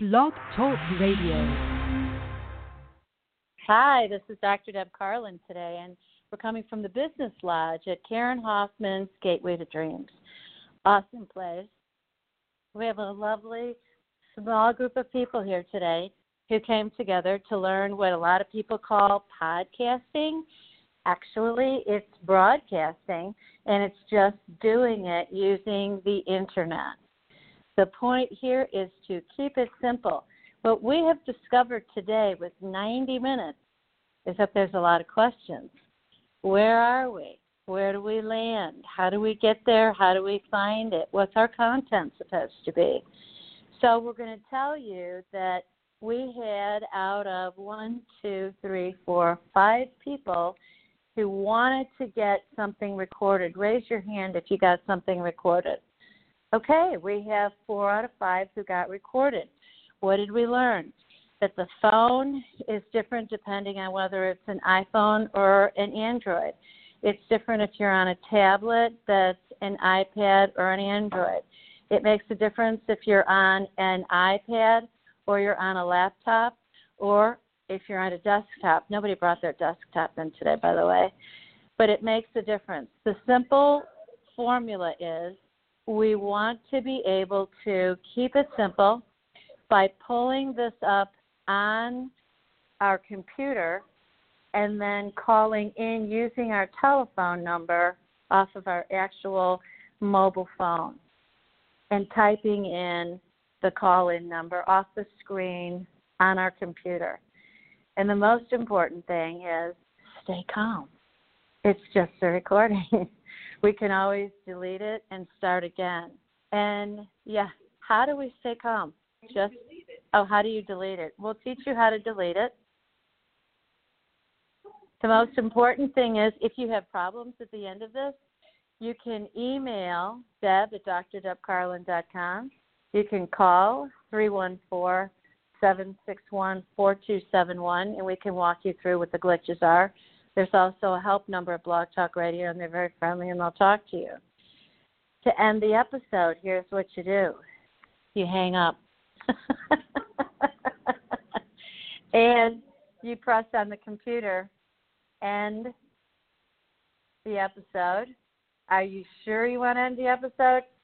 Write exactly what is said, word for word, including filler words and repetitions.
Blog Talk Radio. Hi, this is Doctor Deb Carlin today, and we're coming from the Business Lodge at Karen Hoffman's Gateway to Dreams. Awesome place. We have a lovely, small group of people here today who came together to learn what a lot of people call podcasting. Actually, it's broadcasting, and it's just doing it using the Internet. The point here is to keep it simple. What we have discovered today with ninety minutes is that there's a lot of questions. Where are we? Where do we land? How do we get there? How do we find it? What's our content supposed to be? So we're going to tell you that we had out of one, two, three, four, five people who wanted to get something recorded. Raise your hand if you got something recorded. Okay, we have four out of five who got recorded. What did we learn? That the phone is different depending on whether it's an iPhone or an Android. It's different if you're on a tablet that's an iPad or an Android. It makes a difference if you're on an iPad or you're on a laptop or if you're on a desktop. Nobody brought their desktop in today, by the way. But it makes a difference. The simple formula is, we want to be able to keep it simple by pulling this up on our computer and then calling in using our telephone number off of our actual mobile phone and typing in the call-in number off the screen on our computer. And the most important thing is stay calm. It's just a recording. We can always delete it and start again. And, yeah, how do we stay calm? Just Oh, how do you delete it? We'll teach you how to delete it. The most important thing is if you have problems at the end of this, you can email Deb at d r deb carlin dot com. You can call three one four, seven six one, four two seven one, and we can walk you through what the glitches are. There's also a help number at Blog Talk Radio, and they're very friendly, and they'll talk to you. To end the episode, here's what you do. You hang up. And you press on the computer, end the episode. Are you sure you want to end the episode?